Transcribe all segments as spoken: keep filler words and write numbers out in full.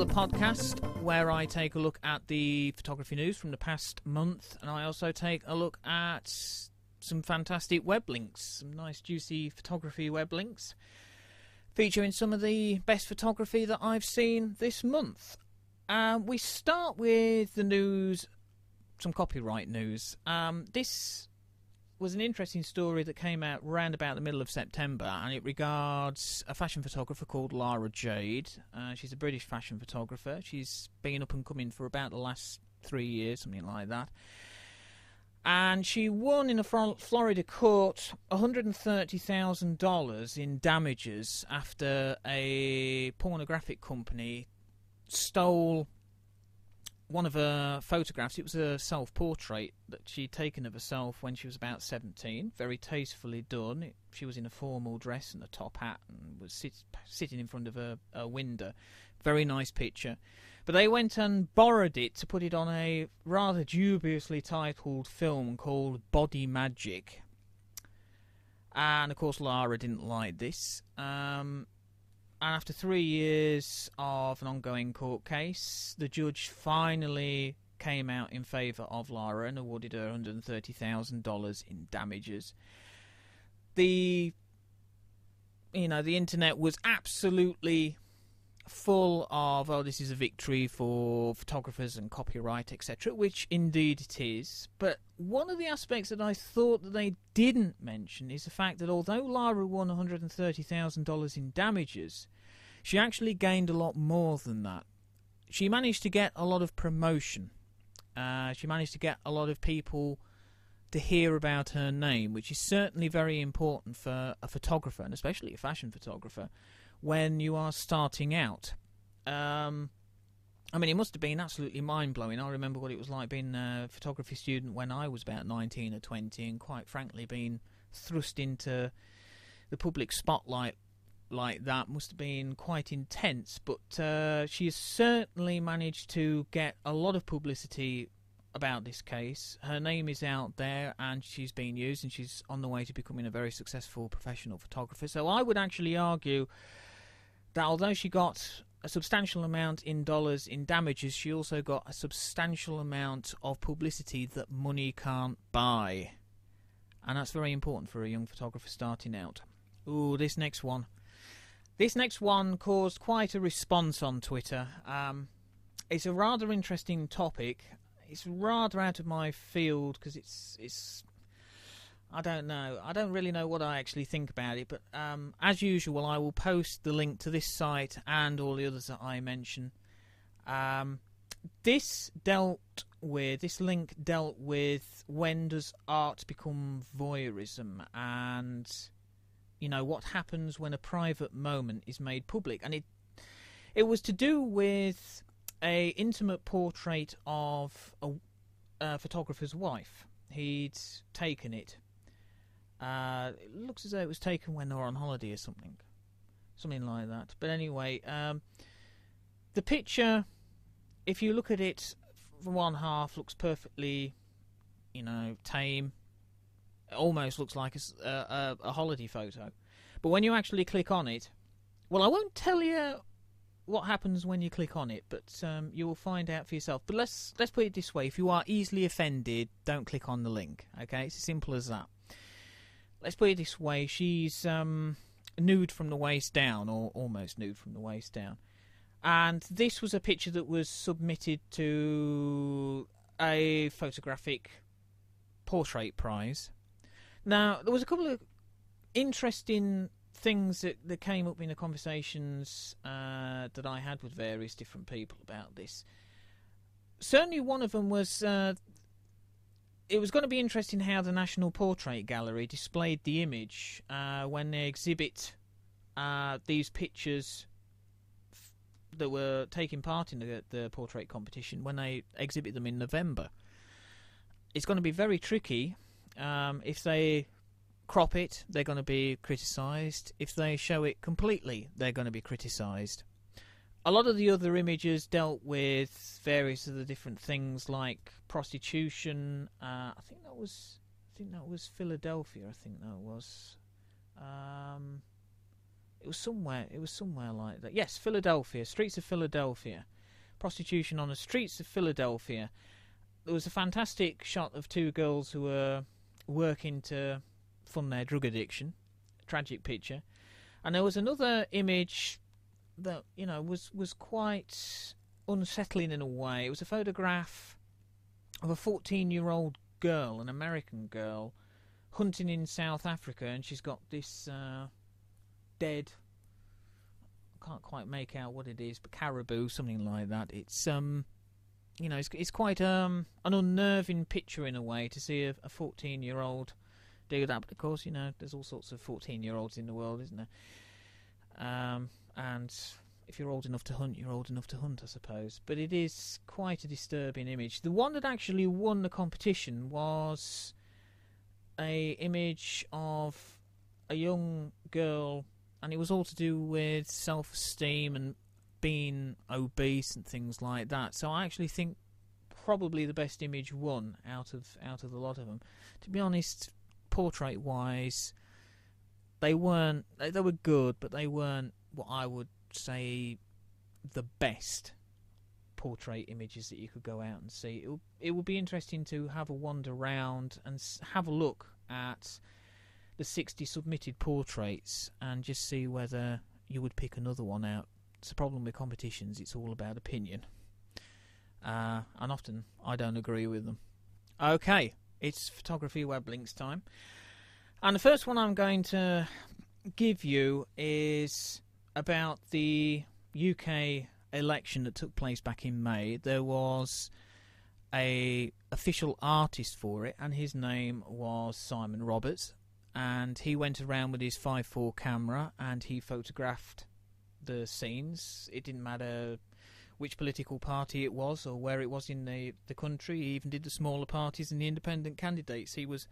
the podcast where I take a look at the photography news from the past month, and I also take a look at some fantastic web links, some nice juicy photography web links featuring some of the best photography that I've seen this month. Uh, we start with the news, some copyright news. Um, this was an interesting story that came out round about the middle of September, and it regards a fashion photographer called Lara Jade. Uh, she's a British fashion photographer. She's been up and coming for about the last three years, something like that. And she won in a Florida court one hundred thirty thousand dollars in damages after a pornographic company stole one of her photographs. It was a self-portrait that she'd taken of herself when she was about seventeen. Very tastefully done. It, she was in a formal dress and a top hat and was sit, sitting in front of a, a window. Very nice picture. But they went and borrowed it to put it on a rather dubiously titled film called Body Magic. And, of course, Lara didn't like this. Um... And after three years of an ongoing court case, the judge finally came out in favour of Lara and awarded her one hundred thirty thousand dollars in damages. The, you know, the internet was absolutely full of, oh, this is a victory for photographers and copyright, et cetera, which indeed it is. But one of the aspects that I thought that they didn't mention is the fact that although Lara won one hundred thirty thousand dollars in damages, she actually gained a lot more than that. She managed to get a lot of promotion. Uh, she managed to get a lot of people to hear about her name, which is certainly very important for a photographer, and especially a fashion photographer, when you are starting out. Um, I mean, it must have been absolutely mind-blowing. I remember what it was like being a photography student when I was about nineteen or twenty, and quite frankly, being thrust into the public spotlight like that must have been quite intense. But uh, she has certainly managed to get a lot of publicity about this case. Her name is out there and she's being used, and she's on the way to becoming a very successful professional photographer. So I would actually argue that although she got a substantial amount in dollars in damages, she also got a substantial amount of publicity that money can't buy. And that's very important for a young photographer starting out. Ooh, this next one. This next one caused quite a response on Twitter. Um, it's a rather interesting topic. It's rather out of my field because it's, it's... I don't know. I don't really know what I actually think about it, but um, as usual, I will post the link to this site and all the others that I mention. Um, this dealt with, this link dealt with when does art become voyeurism, and, you know, what happens when a private moment is made public. And it, it was to do with a intimate portrait of a, a photographer's wife. He'd taken it. Uh, it looks as though it was taken when they were on holiday or something. Something like that. But anyway, um, the picture, if you look at it from one half, looks perfectly, you know, tame. It almost looks like a, a, a holiday photo. But when you actually click on it... Well, I won't tell you what happens when you click on it, but um, you will find out for yourself. But let's, let's put it this way. If you are easily offended, don't click on the link. Okay? It's as simple as that. Let's put it this way, she's um, nude from the waist down, or almost nude from the waist down. And this was a picture that was submitted to a photographic portrait prize. Now, there was a couple of interesting things that, that came up in the conversations uh, that I had with various different people about this. Certainly one of them was... Uh, It was going to be interesting how the National Portrait Gallery displayed the image uh, when they exhibit uh, these pictures f that were taking part in the, the portrait competition, when they exhibit them in November. It's going to be very tricky. Um, if they crop it, they're going to be criticised. If they show it completely, they're going to be criticised. A lot of the other images dealt with various of the different things like prostitution. Uh, I think that was, I think that was Philadelphia. I think that was. Um, It was somewhere. It was somewhere like that. Yes, Philadelphia, streets of Philadelphia, prostitution on the streets of Philadelphia. There was a fantastic shot of two girls who were working to fund their drug addiction. A tragic picture. And there was another image that, you know, was was quite unsettling in a way. It was a photograph of a fourteen-year-old girl, an American girl, hunting in South Africa, and she's got this uh, dead, I can't quite make out what it is, but caribou, something like that. It's um, you know, it's it's quite um an unnerving picture in a way to see a fourteen-year-old do that. But of course, you know, there's all sorts of fourteen-year-olds in the world, isn't there? Um, and if you're old enough to hunt, you're old enough to hunt, I suppose. But it is quite a disturbing image. The one that actually won the competition was a image of a young girl, and it was all to do with self-esteem and being obese and things like that. So I actually think probably the best image won out of out of the lot of them. To be honest, portrait-wise, they weren't. They, they were good, but they weren't what I would say the best portrait images that you could go out and see. It, it would be interesting to have a wander round and have a look at the sixty submitted portraits and just see whether you would pick another one out. It's the problem with competitions, it's all about opinion. Uh, and often I don't agree with them. Okay, it's photography web links time. And the first one I'm going to give you is about the U K election that took place back in May. There was a official artist for it, and his name was Simon Roberts, and he went around with his five four camera and he photographed the scenes. It didn't matter which political party it was or where it was in the, the country. He even did the smaller parties and the independent candidates. He was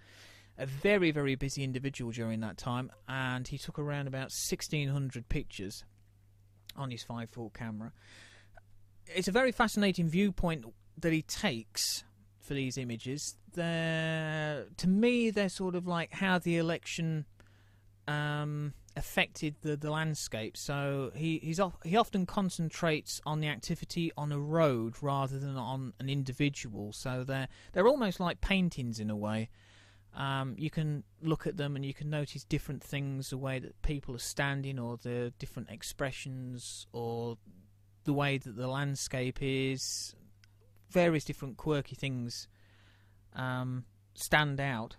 a very, very busy individual during that time, and he took around about sixteen hundred pictures on his five four camera. It's a very fascinating viewpoint that he takes for these images. They're, to me, they're sort of like how the election um, affected the, the landscape. So he he's off, he often concentrates on the activity on a road rather than on an individual. So they're they're almost like paintings in a way. Um, you can look at them and you can notice different things, the way that people are standing or the different expressions or the way that the landscape is. Various different quirky things um, stand out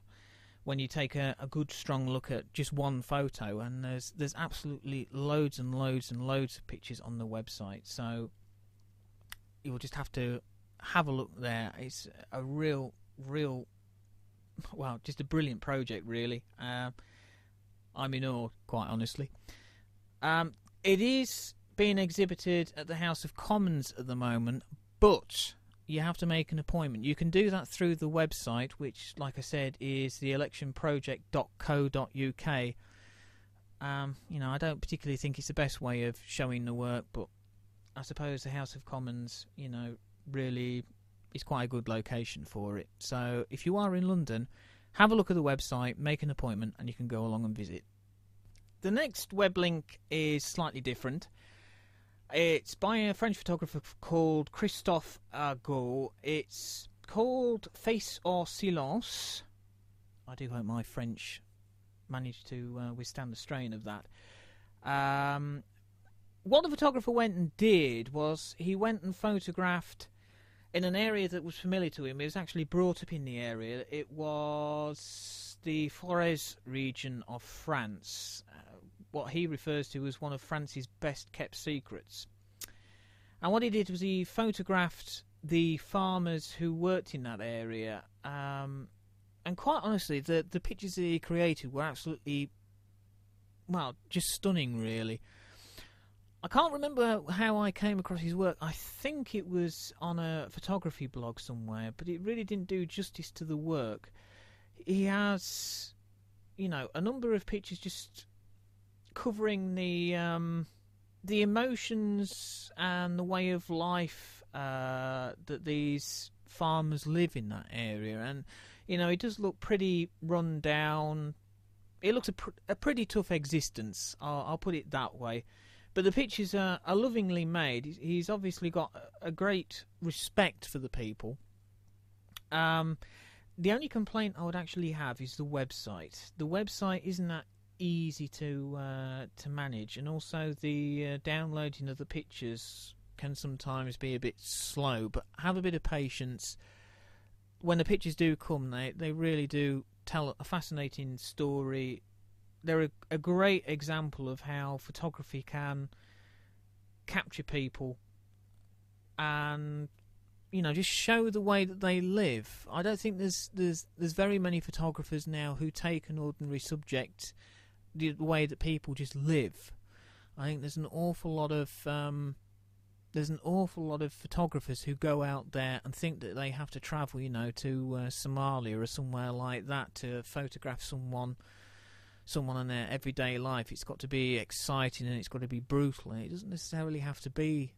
when you take a, a good strong look at just one photo, and there's there's absolutely loads and loads and loads of pictures on the website, so you'll just have to have a look there. It's a real, real... well, just a brilliant project, really. Uh, I'm in awe, quite honestly. Um, it is being exhibited at the House of Commons at the moment, but you have to make an appointment. You can do that through the website, which, like I said, is the election project dot co dot U K. Um, you know, I don't particularly think it's the best way of showing the work, but I suppose the House of Commons, you know, really... it's quite a good location for it. So if you are in London, have a look at the website, make an appointment, and you can go along and visit. The next web link is slightly different. It's by a French photographer called Christophe Argot. It's called Face au Silence. I do hope my French managed to uh, withstand the strain of that. Um, what the photographer went and did was he went and photographed in an area that was familiar to him. He was actually brought up in the area. It was the Forez region of France, uh, what he refers to as one of France's best-kept secrets. And what he did was he photographed the farmers who worked in that area. Um, and quite honestly, the, the pictures that he created were absolutely, well, just stunning, really. I can't remember how I came across his work. I think it was on a photography blog somewhere, but it really didn't do justice to the work. He has, you know, a number of pictures just covering the um, the emotions and the way of life uh, that these farmers live in that area. And, you know, it does look pretty run down, it looks a, pr a pretty tough existence, I'll, I'll put it that way. But the pictures are, are lovingly made. He's obviously got a great respect for the people. Um, the only complaint I would actually have is the website. The website isn't that easy to uh, to manage, and also the uh, downloading of the pictures can sometimes be a bit slow. But have a bit of patience. When the pictures do come, they, they really do tell a fascinating story. They're a, a great example of how photography can capture people and, you know, just show the way that they live. I don't think there's there's there's very many photographers now who take an ordinary subject the way that people just live. I think there's an awful lot of um, there's an awful lot of photographers who go out there and think that they have to travel, you know, to uh, Somalia or somewhere like that to photograph someone. Someone in their everyday life. It's got to be exciting and it's got to be brutal. It doesn't necessarily have to be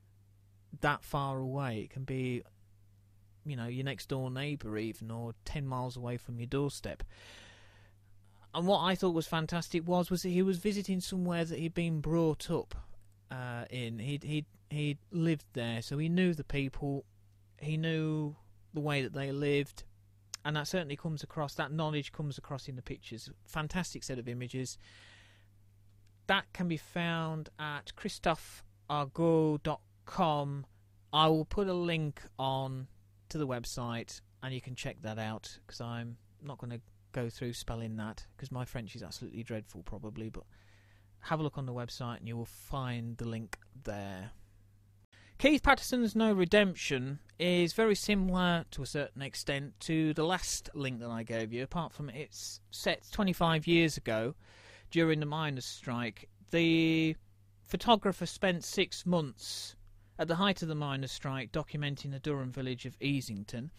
that far away. It can be, you know, your next door neighbour even, or ten miles away from your doorstep. And what I thought was fantastic was was that he was visiting somewhere that he'd been brought up uh, in. He'd he'd he'd lived there, so he knew the people. He knew the way that they lived. And that certainly comes across, that knowledge comes across in the pictures. Fantastic set of images. That can be found at christophe argo dot com. I will put a link on to the website and you can check that out, because I'm not going to go through spelling that because my French is absolutely dreadful probably. But have a look on the website and you will find the link there. Keith Patterson's No Redemption is very similar to a certain extent to the last link that I gave you, apart from it's set twenty-five years ago during the miners' strike. The photographer spent six months at the height of the miners' strike documenting the Durham village of Easington.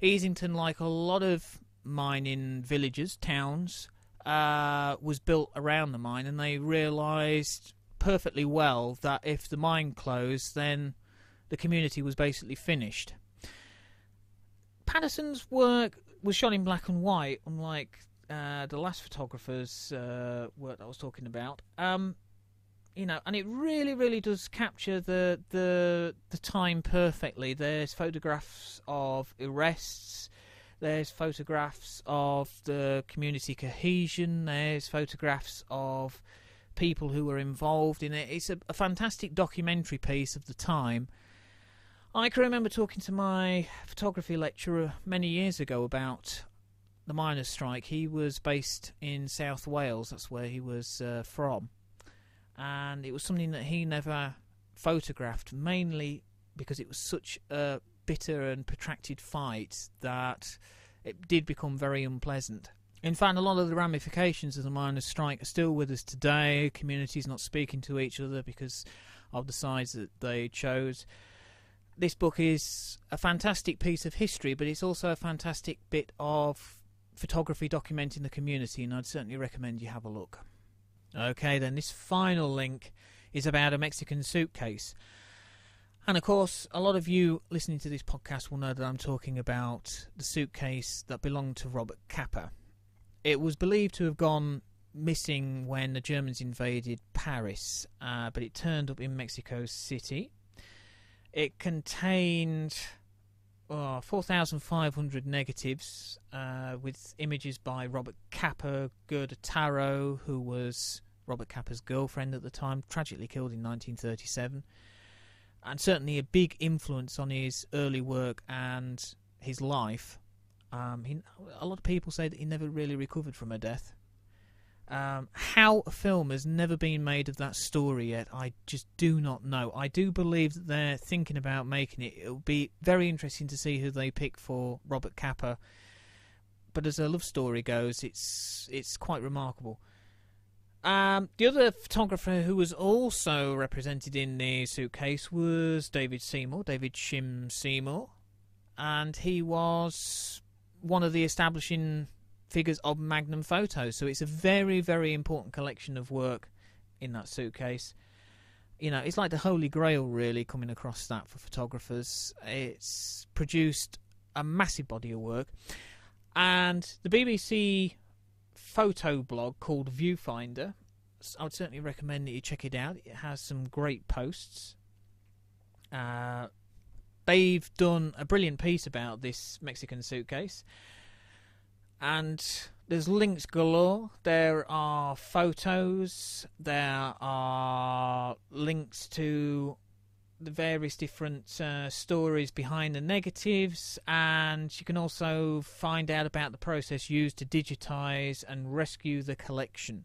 Easington, like a lot of mining villages, towns, uh, was built around the mine, and they realised perfectly well that if the mine closed, then the community was basically finished. Patterson's work was shot in black and white, unlike uh, the last photographer's uh, work that I was talking about. Um, you know, and it really, really does capture the the the time perfectly. There's photographs of arrests. There's photographs of the community cohesion. There's photographs of people who were involved in it. It's a, a fantastic documentary piece of the time. I can remember talking to my photography lecturer many years ago about the miners' strike. He was based in South Wales, that's where he was uh, from, and it was something that he never photographed, mainly because it was such a bitter and protracted fight that it did become very unpleasant. In fact, a lot of the ramifications of the miners' strike are still with us today. Communities not speaking to each other because of the sides that they chose. This book is a fantastic piece of history, but it's also a fantastic bit of photography documenting the community, and I'd certainly recommend you have a look. Okay, then, this final link is about a Mexican suitcase. And of course, a lot of you listening to this podcast will know that I'm talking about the suitcase that belonged to Robert Capa. It was believed to have gone missing when the Germans invaded Paris, uh, but it turned up in Mexico City. It contained oh, four thousand five hundred negatives uh, with images by Robert Capa, Gerda Taro, who was Robert Capa's girlfriend at the time, tragically killed in nineteen thirty-seven, and certainly a big influence on his early work and his life. Um, he, a lot of people say that he never really recovered from her death. Um, how a film has never been made of that story yet, I just do not know. I do believe that they're thinking about making it. It'll be very interesting to see who they pick for Robert Capa. But as a love story goes, it's it's quite remarkable. Um, the other photographer who was also represented in the suitcase was David Seymour, David Shim Seymour, and he was one of the establishing figures of Magnum Photos, so it's a very, very important collection of work in that suitcase. You know, it's like the Holy Grail really coming across that for photographers. It's produced a massive body of work, and the B B C photo blog called Viewfinder. I would certainly recommend that you check it out. It has some great posts. Uh, they've done a brilliant piece about this Mexican suitcase, and there's links galore. There are photos, there are links to the various different uh, stories behind the negatives, and you can also find out about the process used to digitize and rescue the collection.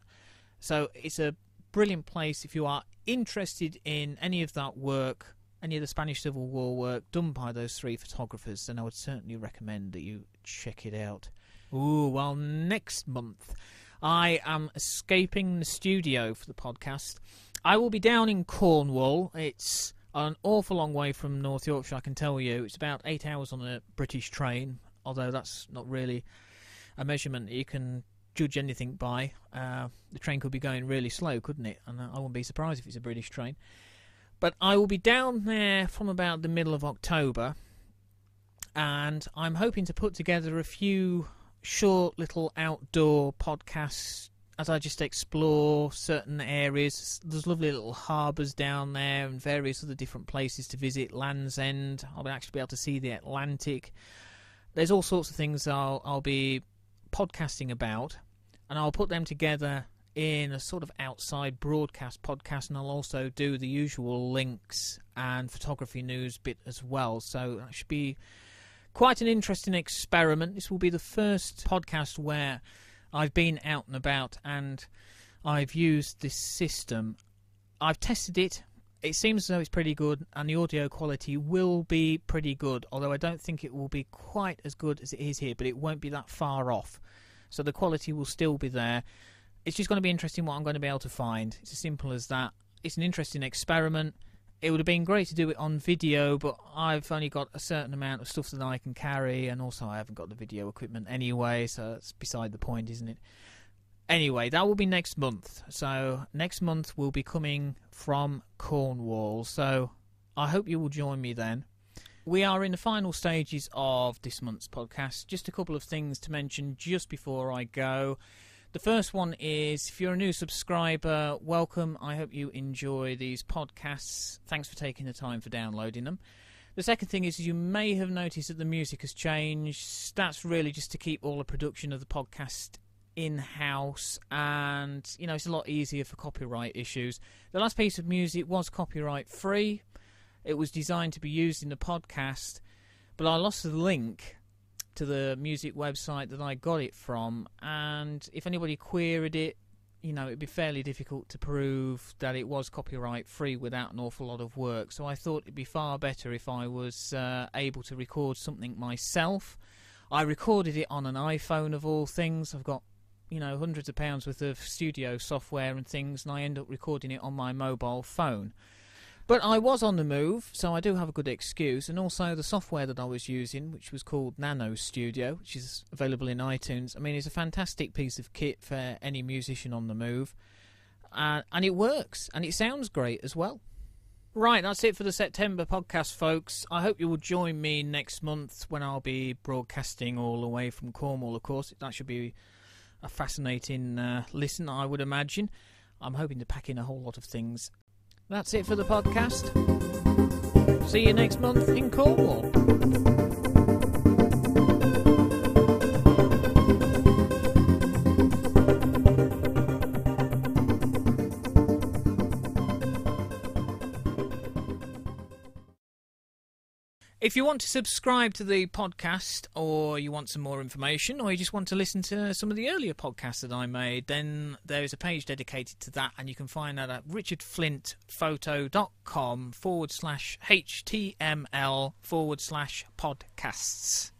So it's a brilliant place if you are interested in any of that work, any of the Spanish Civil War work done by those three photographers, then I would certainly recommend that you check it out. Ooh, well, next month I am escaping the studio for the podcast. I will be down in Cornwall. It's an awful long way from North Yorkshire, I can tell you. It's about eight hours on a British train, although that's not really a measurement that you can judge anything by. Uh, the train could be going really slow, couldn't it? And I wouldn't be surprised if it's a British train. But I will be down there from about the middle of October, and I'm hoping to put together a few short little outdoor podcasts as I just explore certain areas. There's lovely little harbours down there and various other different places to visit. Land's End, I'll actually be able to see the Atlantic. There's all sorts of things I'll, I'll be podcasting about, and I'll put them together in a sort of outside broadcast podcast, and I'll also do the usual links and photography news bit as well. So that should be quite an interesting experiment. This will be the first podcast where I've been out and about and I've used this system. I've tested it. It seems as though it's pretty good, and the audio quality will be pretty good, although I don't think it will be quite as good as it is here, but it won't be that far off. So the quality will still be there. It's just going to be interesting what I'm going to be able to find. It's as simple as that. It's an interesting experiment. It would have been great to do it on video, but I've only got a certain amount of stuff that I can carry, and also I haven't got the video equipment anyway, so that's beside the point, isn't it? Anyway, that will be next month. So next month we'll be coming from Cornwall, so I hope you will join me then. We are in the final stages of this month's podcast. Just a couple of things to mention just before I go. The first one is, if you're a new subscriber, welcome. I hope you enjoy these podcasts. Thanks for taking the time for downloading them. The second thing is, you may have noticed that the music has changed. That's really just to keep all the production of the podcast in-house, and, you know, it's a lot easier for copyright issues. The last piece of music was copyright-free. It was designed to be used in the podcast, but I lost the link to the music website that I got it from, and if anybody queried it, you know, it'd be fairly difficult to prove that it was copyright free without an awful lot of work. So I thought it'd be far better if I was uh, able to record something myself. I recorded it on an iPhone, of all things. I've got, you know, hundreds of pounds worth of studio software and things, and I end up recording it on my mobile phone. But I was on the move, so I do have a good excuse. And also the software that I was using, which was called Nano Studio, which is available in iTunes. I mean, it's a fantastic piece of kit for any musician on the move. Uh, and it works, and it sounds great as well. Right, that's it for the September podcast, folks. I hope you will join me next month when I'll be broadcasting all the way from Cornwall, of course. That should be a fascinating uh, listen, I would imagine. I'm hoping to pack in a whole lot of things. That's it for the podcast. See you next month in Cornwall. If you want to subscribe to the podcast, or you want some more information, or you just want to listen to some of the earlier podcasts that I made, then there is a page dedicated to that, and you can find that at richard flint photo dot com forward slash H T M L forward slash podcasts.